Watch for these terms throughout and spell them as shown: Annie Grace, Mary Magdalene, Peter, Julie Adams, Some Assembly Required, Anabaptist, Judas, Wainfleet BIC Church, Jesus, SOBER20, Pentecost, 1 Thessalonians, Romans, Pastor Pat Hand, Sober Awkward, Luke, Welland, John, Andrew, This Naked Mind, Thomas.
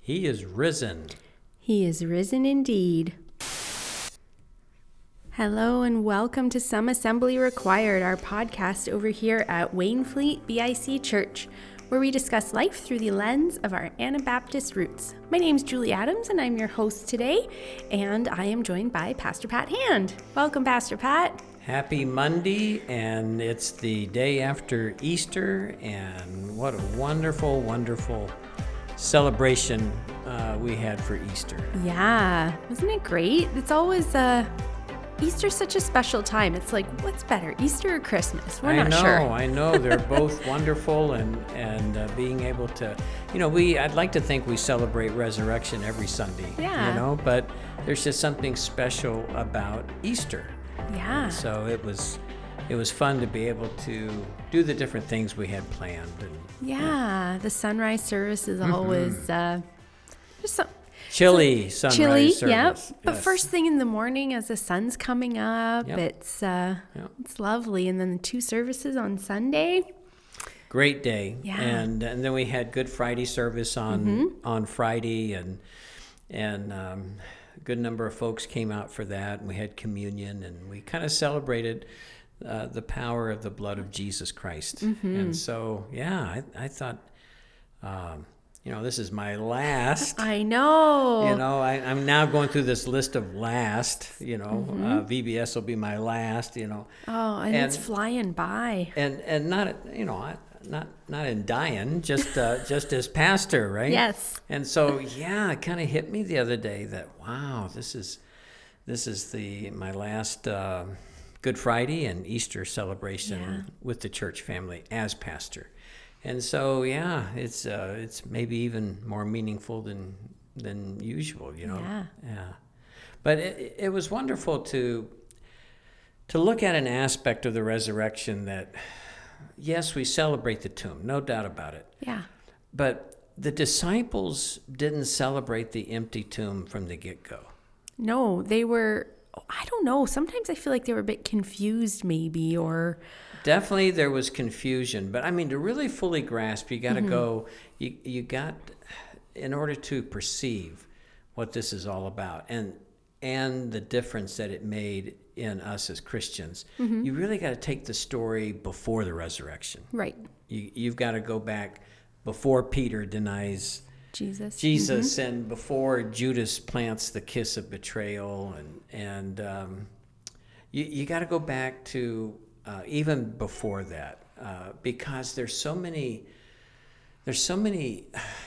He is risen. He is risen indeed. Hello and welcome to Some Assembly Required, our podcast over here at Wainfleet BIC Church, where we discuss life through the lens of our Anabaptist roots. My name's Julie Adams and I'm your host today, and I am joined by Pastor Pat Hand. Welcome, Pastor Pat. Happy Monday, and it's the day after Easter, and what a wonderful, wonderful celebration we had for Easter. Yeah, wasn't it great? It's always Easter's such a special time. It's like, what's better, Easter or Christmas? We're not sure. I know. They're both wonderful, and being able to, I'd like to think we celebrate resurrection every Sunday. Yeah. But there's just something special about Easter. Yeah. And so it was fun to be able to do the different things we had planned. And the sunrise service is always just something. Chilly sunrise service. Yep. But first thing in the morning as the sun's coming up, it's lovely. And then the two services on Sunday. Great day. Yeah. And then we had Good Friday service on Friday, and a good number of folks came out for that. And we had communion, and we kind of celebrated the power of the blood of Jesus Christ. Mm-hmm. And so, I thought... this is my last. I know. I'm now going through this list of last, VBS will be my last, Oh, and it's flying by. And not, not in dying, just as pastor, right? Yes. And so, it kind of hit me the other day that, wow, this is my last Good Friday and Easter celebration with the church family as pastor. And so, it's maybe even more meaningful than usual, Yeah. Yeah. But it was wonderful to look at an aspect of the resurrection that, yes, we celebrate the tomb, no doubt about it. Yeah. But the disciples didn't celebrate the empty tomb from the get-go. No, they were... I don't know. Sometimes I feel like they were a bit confused, maybe, or... Definitely there was confusion. But, to really fully grasp, you got to go... You got... In order to perceive what this is all about and the difference that it made in us as Christians, you really got to take the story before the resurrection. Right. You've got to go back before Peter denies... Jesus, and before Judas plants the kiss of betrayal, and you got to go back to even before that, because there's so many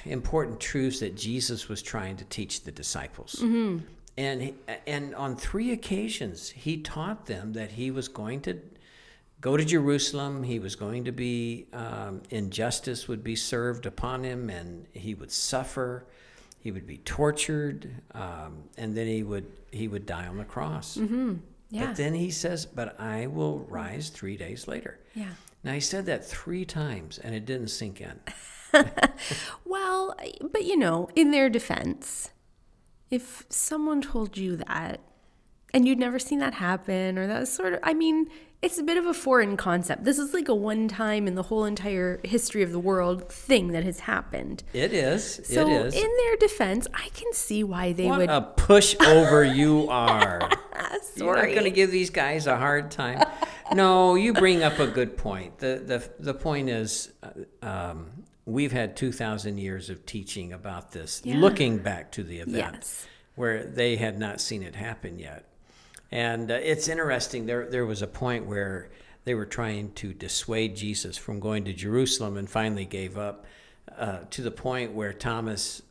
important truths that Jesus was trying to teach the disciples, and on three occasions he taught them that he was going to go to Jerusalem. He was going to be, injustice would be served upon him, and he would suffer, he would be tortured, and then he would die on the cross. Mm-hmm. Yeah. But then he says, but I will rise 3 days later. Yeah. Now he said that 3 times, and it didn't sink in. Well, but in their defense, if someone told you that, and you'd never seen that happen, or that was sort of, it's a bit of a foreign concept. This is like a one-time in the whole entire history of the world thing that has happened. It is. So it is. In their defense, I can see why they would... What a pushover you are. Sorry. You're not going to give these guys a hard time. No, you bring up a good point. The point is, we've had 2,000 years of teaching about this, looking back to the event, where they had not seen it happen yet. And it's interesting, there was a point where they were trying to dissuade Jesus from going to Jerusalem and finally gave up, to the point where Thomas,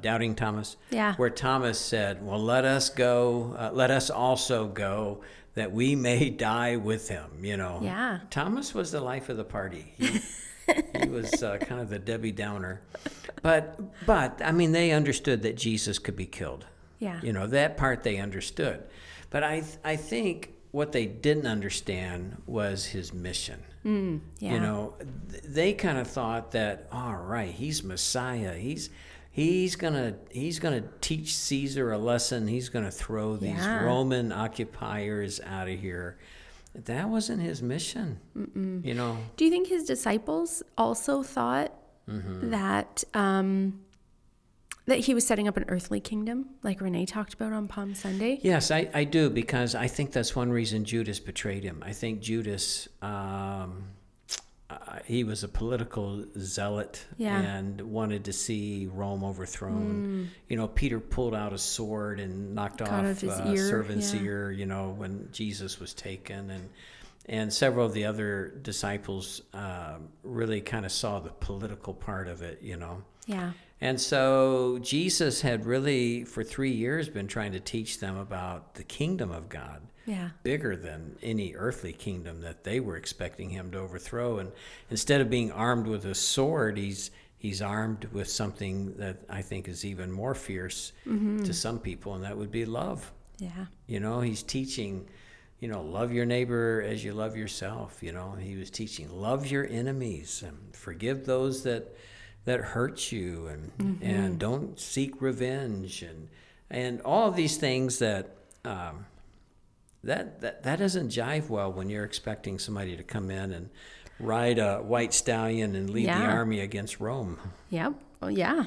doubting Thomas, where Thomas said, well, let us go, let us also go, that we may die with him, Yeah. Thomas was the life of the party. He was kind of the Debbie Downer. But they understood that Jesus could be killed. Yeah. That part they understood. But I think what they didn't understand was his mission. They kind of thought that, all right, he's Messiah. He's going to teach Caesar a lesson. He's going to throw these Roman occupiers out of here. That wasn't his mission. Do you think his disciples also thought mm-hmm. that he was setting up an earthly kingdom, like Renee talked about on Palm Sunday. Yes, I do, because I think that's one reason Judas betrayed him. I think Judas, he was a political zealot and wanted to see Rome overthrown. Mm. You know, Peter pulled out a sword and knocked off his ear. Servant's ear, you know, when Jesus was taken. And several of the other disciples really kind of saw the political part of it, you know. Yeah. And so Jesus had really, for 3 years, been trying to teach them about the kingdom of God, bigger than any earthly kingdom that they were expecting him to overthrow. And instead of being armed with a sword, he's armed with something that I think is even more fierce mm-hmm. to some people, and that would be love. Yeah. You know, he's teaching, you know, love your neighbor as you love yourself. You know, he was teaching, love your enemies and forgive those that hurts you, and mm-hmm. and don't seek revenge, and all of these things that that doesn't jive well when you're expecting somebody to come in and ride a white stallion and lead the army against Rome. Yep. Well, yeah.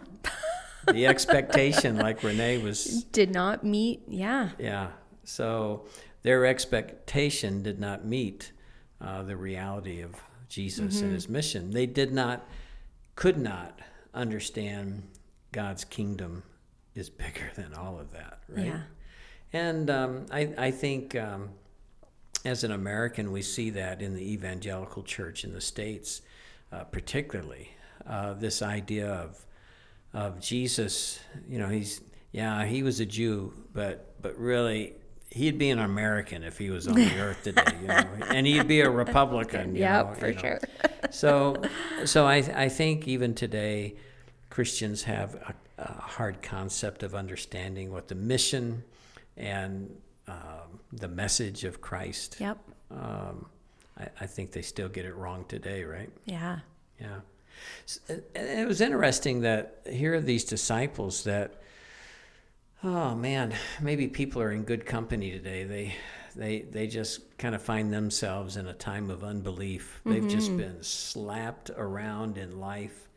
The expectation, like Renee was, did not meet. Yeah. Yeah. So their expectation did not meet the reality of Jesus mm-hmm. and his mission. They could not understand God's kingdom is bigger than all of that, right? Yeah. And I think as an American, we see that in the evangelical church in the States, particularly this idea of Jesus. You know, he was a Jew, but really he'd be an American if he was on the earth today, you know, and he'd be a Republican. Yeah, for sure. So I think even today, Christians have a hard concept of understanding what the mission and the message of Christ. Yep. I think they still get it wrong today, right? Yeah. Yeah. So, it was interesting that here are these disciples that, oh man, maybe people are in good company today. They just kind of find themselves in a time of unbelief. They've mm-hmm. just been slapped around in life,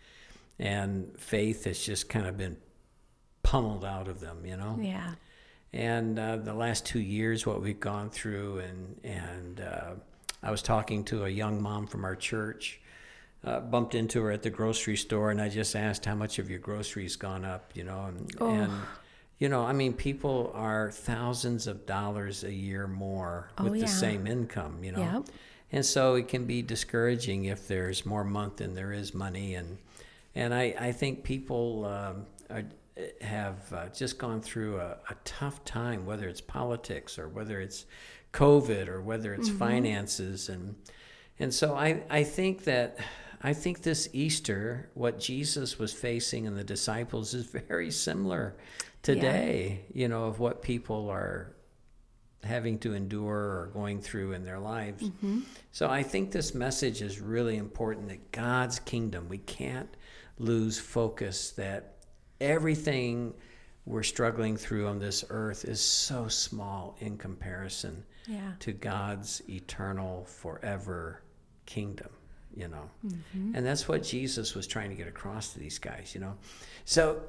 and faith has just kind of been pummeled out of them, you know? Yeah. And the last 2 years, what we've gone through, and I was talking to a young mom from our church, bumped into her at the grocery store, and I just asked, how much of your groceries gone up, you know? And you know, I mean, people are thousands of dollars a year more with the same income, you know. Yep. And so it can be discouraging if there's more month than there is money. And I think people have just gone through a tough time, whether it's politics or whether it's COVID or whether it's mm-hmm. finances. And so I think this Easter, what Jesus was facing and the disciples is very similar today, you know, of what people are having to endure or going through in their lives. Mm-hmm. So I think this message is really important, that God's kingdom, we can't lose focus that everything we're struggling through on this earth is so small in comparison to God's eternal forever kingdom. You know, mm-hmm. and that's what Jesus was trying to get across to these guys, you know. So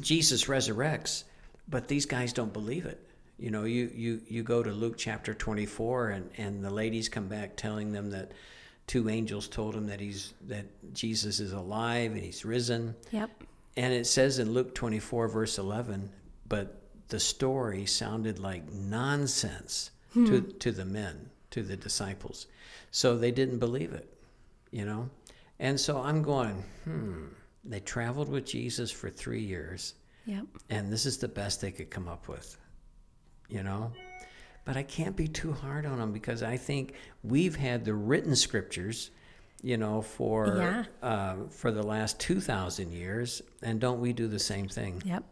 Jesus resurrects, but these guys don't believe it. You know, you go to Luke chapter 24, and the ladies come back telling them that two angels told them that Jesus is alive and he's risen. Yep. And it says in Luke 24 verse 11, but the story sounded like nonsense to the men, to the disciples. So they didn't believe it, you know? And so I'm going, they traveled with Jesus for 3 years, and this is the best they could come up with, you know? But I can't be too hard on them, because I think we've had the written scriptures, you know, for the last 2,000 years, and don't we do the same thing? Yep.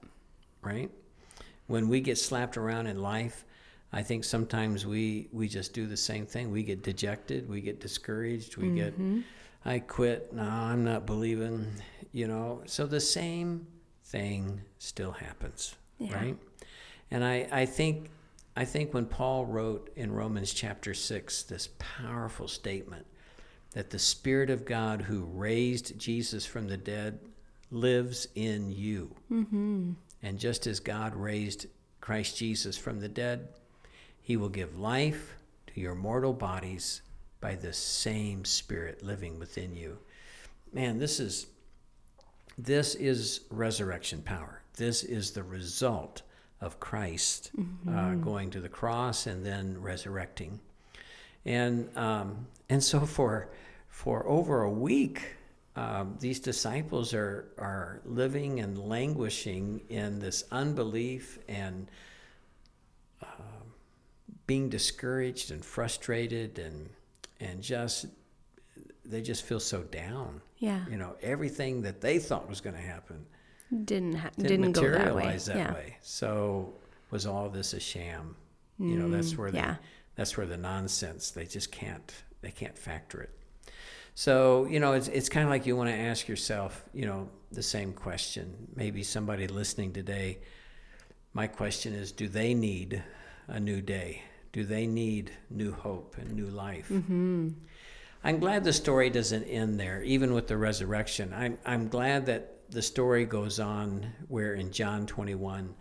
Right? When we get slapped around in life, I think sometimes we just do the same thing. We get dejected, we get discouraged, we mm-hmm. get, I quit, no, I'm not believing, you know. So the same thing still happens, right? And I think when Paul wrote in Romans chapter 6 this powerful statement that the Spirit of God who raised Jesus from the dead lives in you. Mm-hmm. And just as God raised Christ Jesus from the dead, he will give life to your mortal bodies by the same Spirit living within you. Man, this is resurrection power. This is the result of Christ going to the cross and then resurrecting. And so for over a week, these disciples are living and languishing in this unbelief and being discouraged and frustrated and just, they just feel so down. Yeah. You know, everything that they thought was going to happen didn't go that way. Materialize that way. So was all this a sham? You know, that's where the nonsense, they can't factor it. So, you know, it's kind of like you want to ask yourself, you know, the same question. Maybe somebody listening today, my question is, do they need a new day? Do they need new hope and new life? Mm-hmm. I'm glad the story doesn't end there, even with the resurrection. I'm glad that the story goes on where in John 21,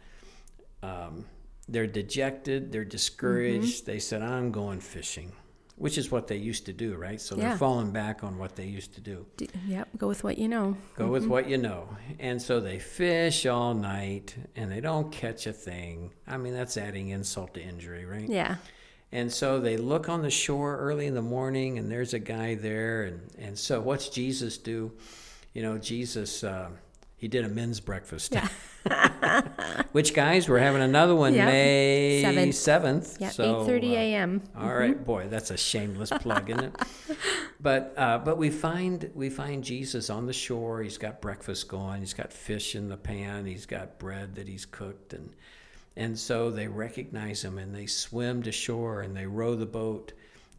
they're dejected, they're discouraged. Mm-hmm. They said, I'm going fishing, which is what they used to do, right? So they're falling back on what they used to do. Go with what you know. Go with what you know. And so they fish all night and they don't catch a thing. I mean, that's adding insult to injury, right? Yeah. And so they look on the shore early in the morning and there's a guy there. And so what's Jesus do? You know, Jesus, he did a men's breakfast. Yeah. Which, guys, we're having another one May 7th. Yeah, so, 8:30 a.m. All right, boy, that's a shameless plug, isn't it? But we find Jesus on the shore. He's got breakfast going. He's got fish in the pan. He's got bread that he's cooked. And so they recognize him, and they swim to shore, and they row the boat,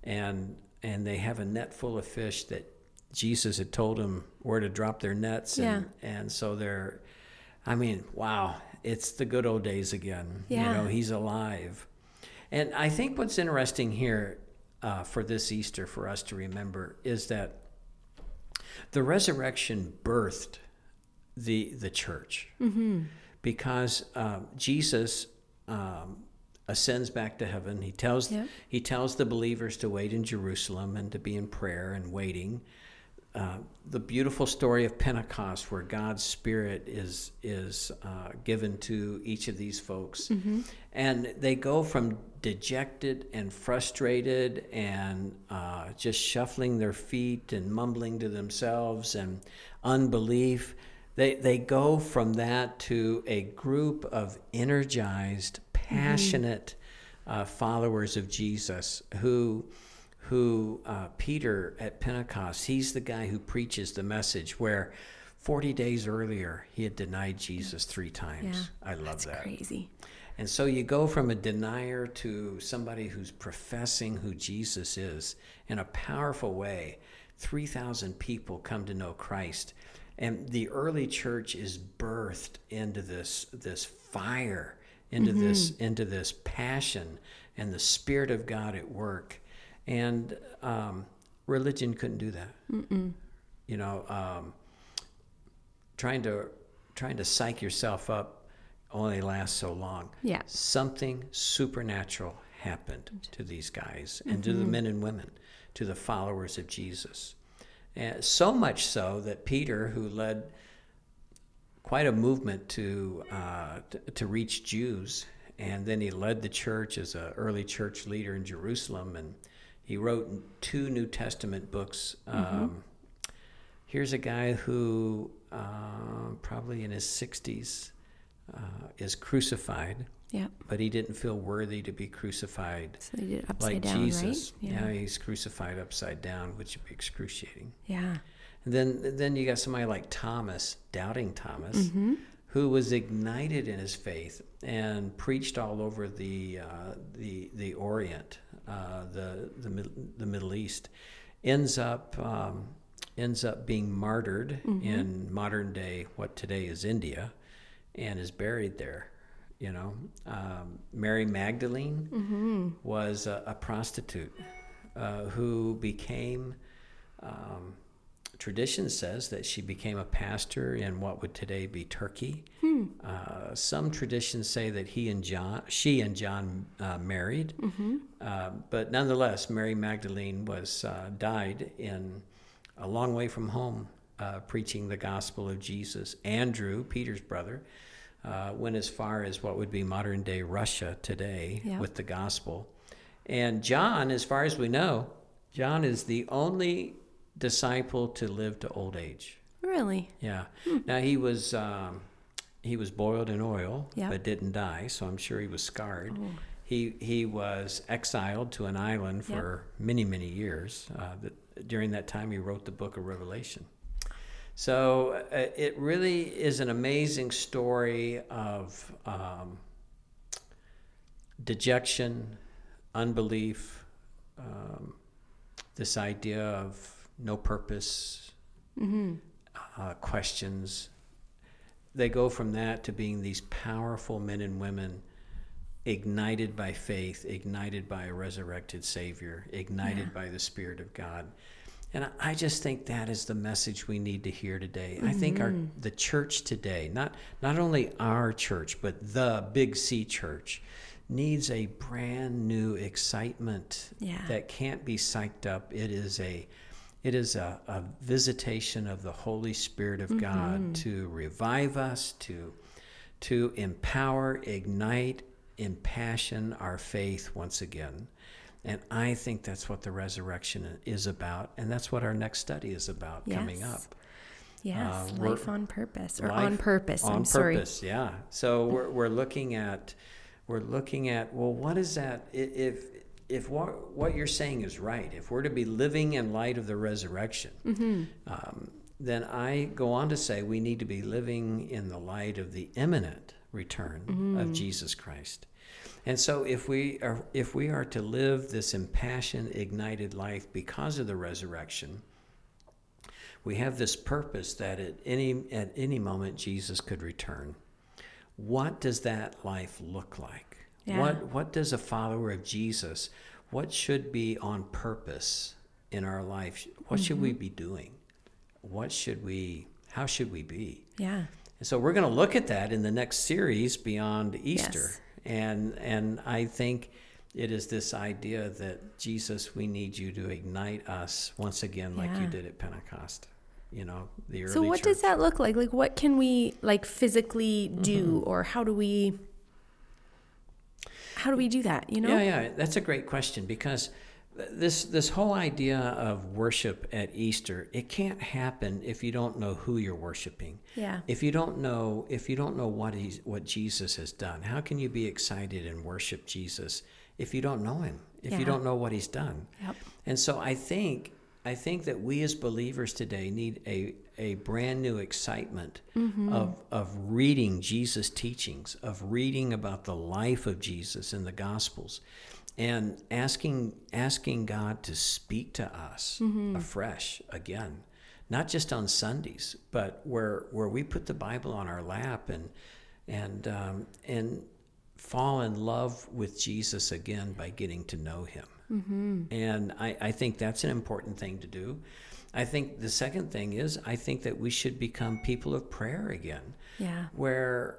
and they have a net full of fish that Jesus had told them where to drop their nets. And so they're, I mean, wow, it's the good old days again. Yeah. You know, he's alive. And I think what's interesting here for this Easter for us to remember is that the resurrection birthed the church because Jesus ascends back to heaven. He tells the believers to wait in Jerusalem and to be in prayer and waiting. The beautiful story of Pentecost, where God's Spirit is given to each of these folks, and they go from dejected and frustrated and just shuffling their feet and mumbling to themselves and unbelief. They go from that to a group of energized, passionate followers of Jesus who Peter at Pentecost, he's the guy who preaches the message where 40 days earlier he had denied Jesus 3 times. Yeah, I love that's crazy. And so you go from a denier to somebody who's professing who Jesus is in a powerful way. 3,000 people come to know Christ. And the early church is birthed into this fire, into this passion and the Spirit of God at work. And religion couldn't do that. Mm-mm. You know, trying to psych yourself up only lasts so long. Yeah. Something supernatural happened to these guys and to the men and women, to the followers of Jesus. And so much so that Peter, who led quite a movement to reach Jews, and then he led the church as an early church leader in Jerusalem, and he wrote 2 New Testament books. Here's a guy who probably in his 60s is crucified, but he didn't feel worthy to be crucified, so he did it upside down, Jesus. Right? Yeah. He's crucified upside down, which would be excruciating. Yeah. And then you got somebody like Thomas, doubting Thomas, who was ignited in his faith and preached all over the Orient. The Middle East ends up being martyred in modern day what today is India, and is buried there. You know, Mary Magdalene was a prostitute who became Tradition says that she became a pastor in what would today be Turkey. Some traditions say that she and John married, but nonetheless, Mary Magdalene died in a long way from home, preaching the gospel of Jesus. Andrew, Peter's brother, went as far as what would be modern-day Russia today with the gospel. And John, as far as we know, John is the only disciple to live to old age. Really? Yeah. Now he was boiled in oil, but didn't die, so I'm sure he was scarred. Oh. He was exiled to an island for many, many years. During that time, he wrote the book of Revelation. So it really is an amazing story of dejection, unbelief, this idea of no purpose, questions. They go from that to being these powerful men and women ignited by faith, ignited by a resurrected Savior, ignited by the Spirit of God. And I just think that is the message we need to hear today. I think the church today, not only our church, but the Big C Church, needs a brand new excitement that can't be psyched up. It is a visitation of the Holy Spirit of God to revive us, to empower, ignite, impassion our faith once again. And I think that's what the resurrection is about, and that's what our next study is about coming up. Yes, life on purpose, or on purpose. On purpose, yeah. So we're looking at well, what is that? If what you're saying is right, if we're to be living in light of the resurrection, then I go on to say we need to be living in the light of the imminent return of Jesus Christ. And so if we are to live this impassioned, ignited life because of the resurrection, we have this purpose that at any moment Jesus could return. What does that life look like? Yeah. What does a follower of Jesus, what should be on purpose in our life? What should we be doing? How should we be? Yeah. And so we're going to look at that in the next series, Beyond Easter. Yes. And I think it is this idea that, Jesus, we need you to ignite us once again, like you did at Pentecost. The early church. So what does that look like? Like, what can we physically do, or how do we do that? Yeah, that's a great question, because this whole idea of worship at Easter, it can't happen if you don't know who you're worshiping. Yeah. If you don't know what Jesus has done, how can you be excited and worship Jesus if you don't know him? If you don't know what he's done? Yep. And so I think that we as believers today need a brand new excitement of reading Jesus' teachings, of reading about the life of Jesus in the Gospels, and asking God to speak to us afresh again, not just on Sundays, but where we put the Bible on our lap and fall in love with Jesus again by getting to know him. And I think that's an important thing to do. I think the second thing is, I think that we should become people of prayer again. Yeah. Where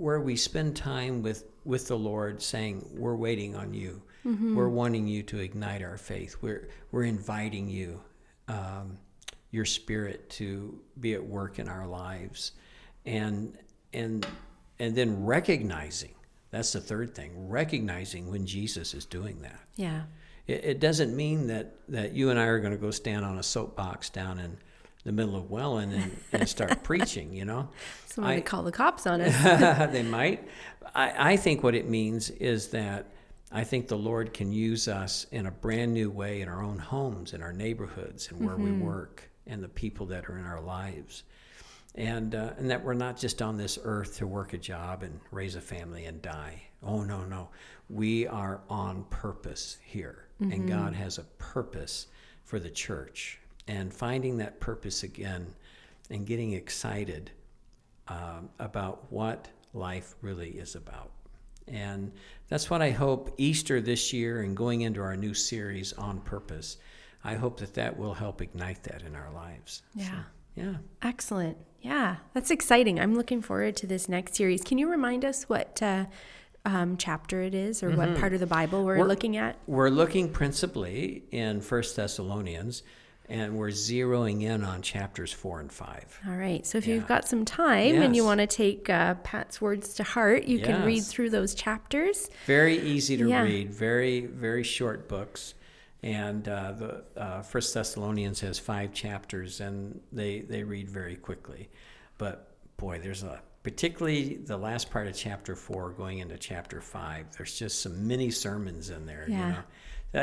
we spend time with the Lord, saying, we're waiting on you. We're wanting you to ignite our faith. We're inviting you, your Spirit, to be at work in our lives, and then recognizing. That's the third thing, recognizing when Jesus is doing that. Yeah. It doesn't mean that you and I are going to go stand on a soapbox down in the middle of Welland and start preaching, Somebody call the cops on us. They might. I think what it means is that I think the Lord can use us in a brand new way in our own homes, in our neighborhoods, and where we work, and the people that are in our lives. And that we're not just on this earth to work a job and raise a family and die. Oh, no. We are on purpose here. And God has a purpose for the church. And finding that purpose again and getting excited about what life really is about And that's what I hope Easter this year and going into our new series On Purpose, I hope that that will help ignite that in our lives. Yeah. So, yeah. Excellent. Yeah. That's exciting. I'm looking forward to this next series. Can you remind us what chapter it is or what part of the Bible we're looking at? We're looking principally in 1 Thessalonians, and we're zeroing in on chapters 4 and 5. All right. So if you've got some time and you want to take Pat's words to heart, you can read through those chapters. Very easy to read. Very, very short books. And the 1 Thessalonians has 5 chapters, and they read very quickly. But boy, there's particularly the last part of chapter 4 going into chapter 5. There's just some mini sermons in there. Yeah. You know?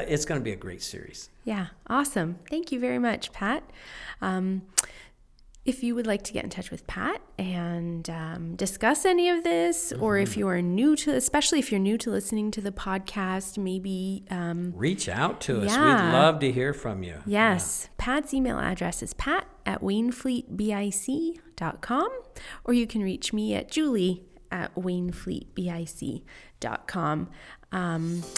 It's going to be a great series. Yeah, awesome. Thank you very much, Pat. If you would like to get in touch with Pat and discuss any of this, or if you are new to, especially if you're new to listening to the podcast, maybe... reach out to us. We'd love to hear from you. Yes. Yeah. Pat's email address is pat@wainfleetbic.com, or you can reach me at julie@wainfleetbic.com.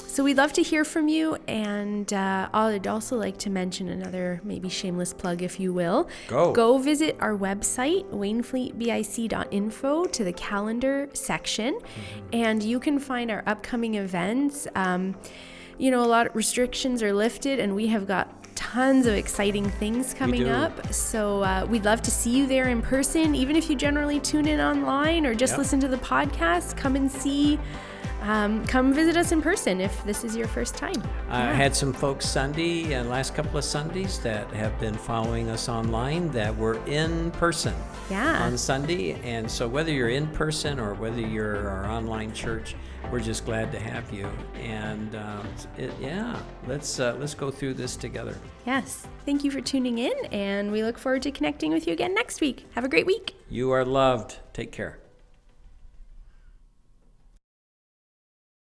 So we'd love to hear from you, and I'd also like to mention another maybe shameless plug, if you will. Go visit our website, wainfleetbic.info, to the calendar section, and you can find our upcoming events. You know, a lot of restrictions are lifted, and we have got tons of exciting things coming up. So we'd love to see you there in person. Even if you generally tune in online or just listen to the podcast, come and see. Come visit us in person if this is your first time. I had some folks Sunday, last couple of Sundays, that have been following us online that were in person on Sunday. And so whether you're in person or whether you're our online church, we're just glad to have you. And let's go through this together. Yes. Thank you for tuning in, and we look forward to connecting with you again next week. Have a great week. You are loved. Take care.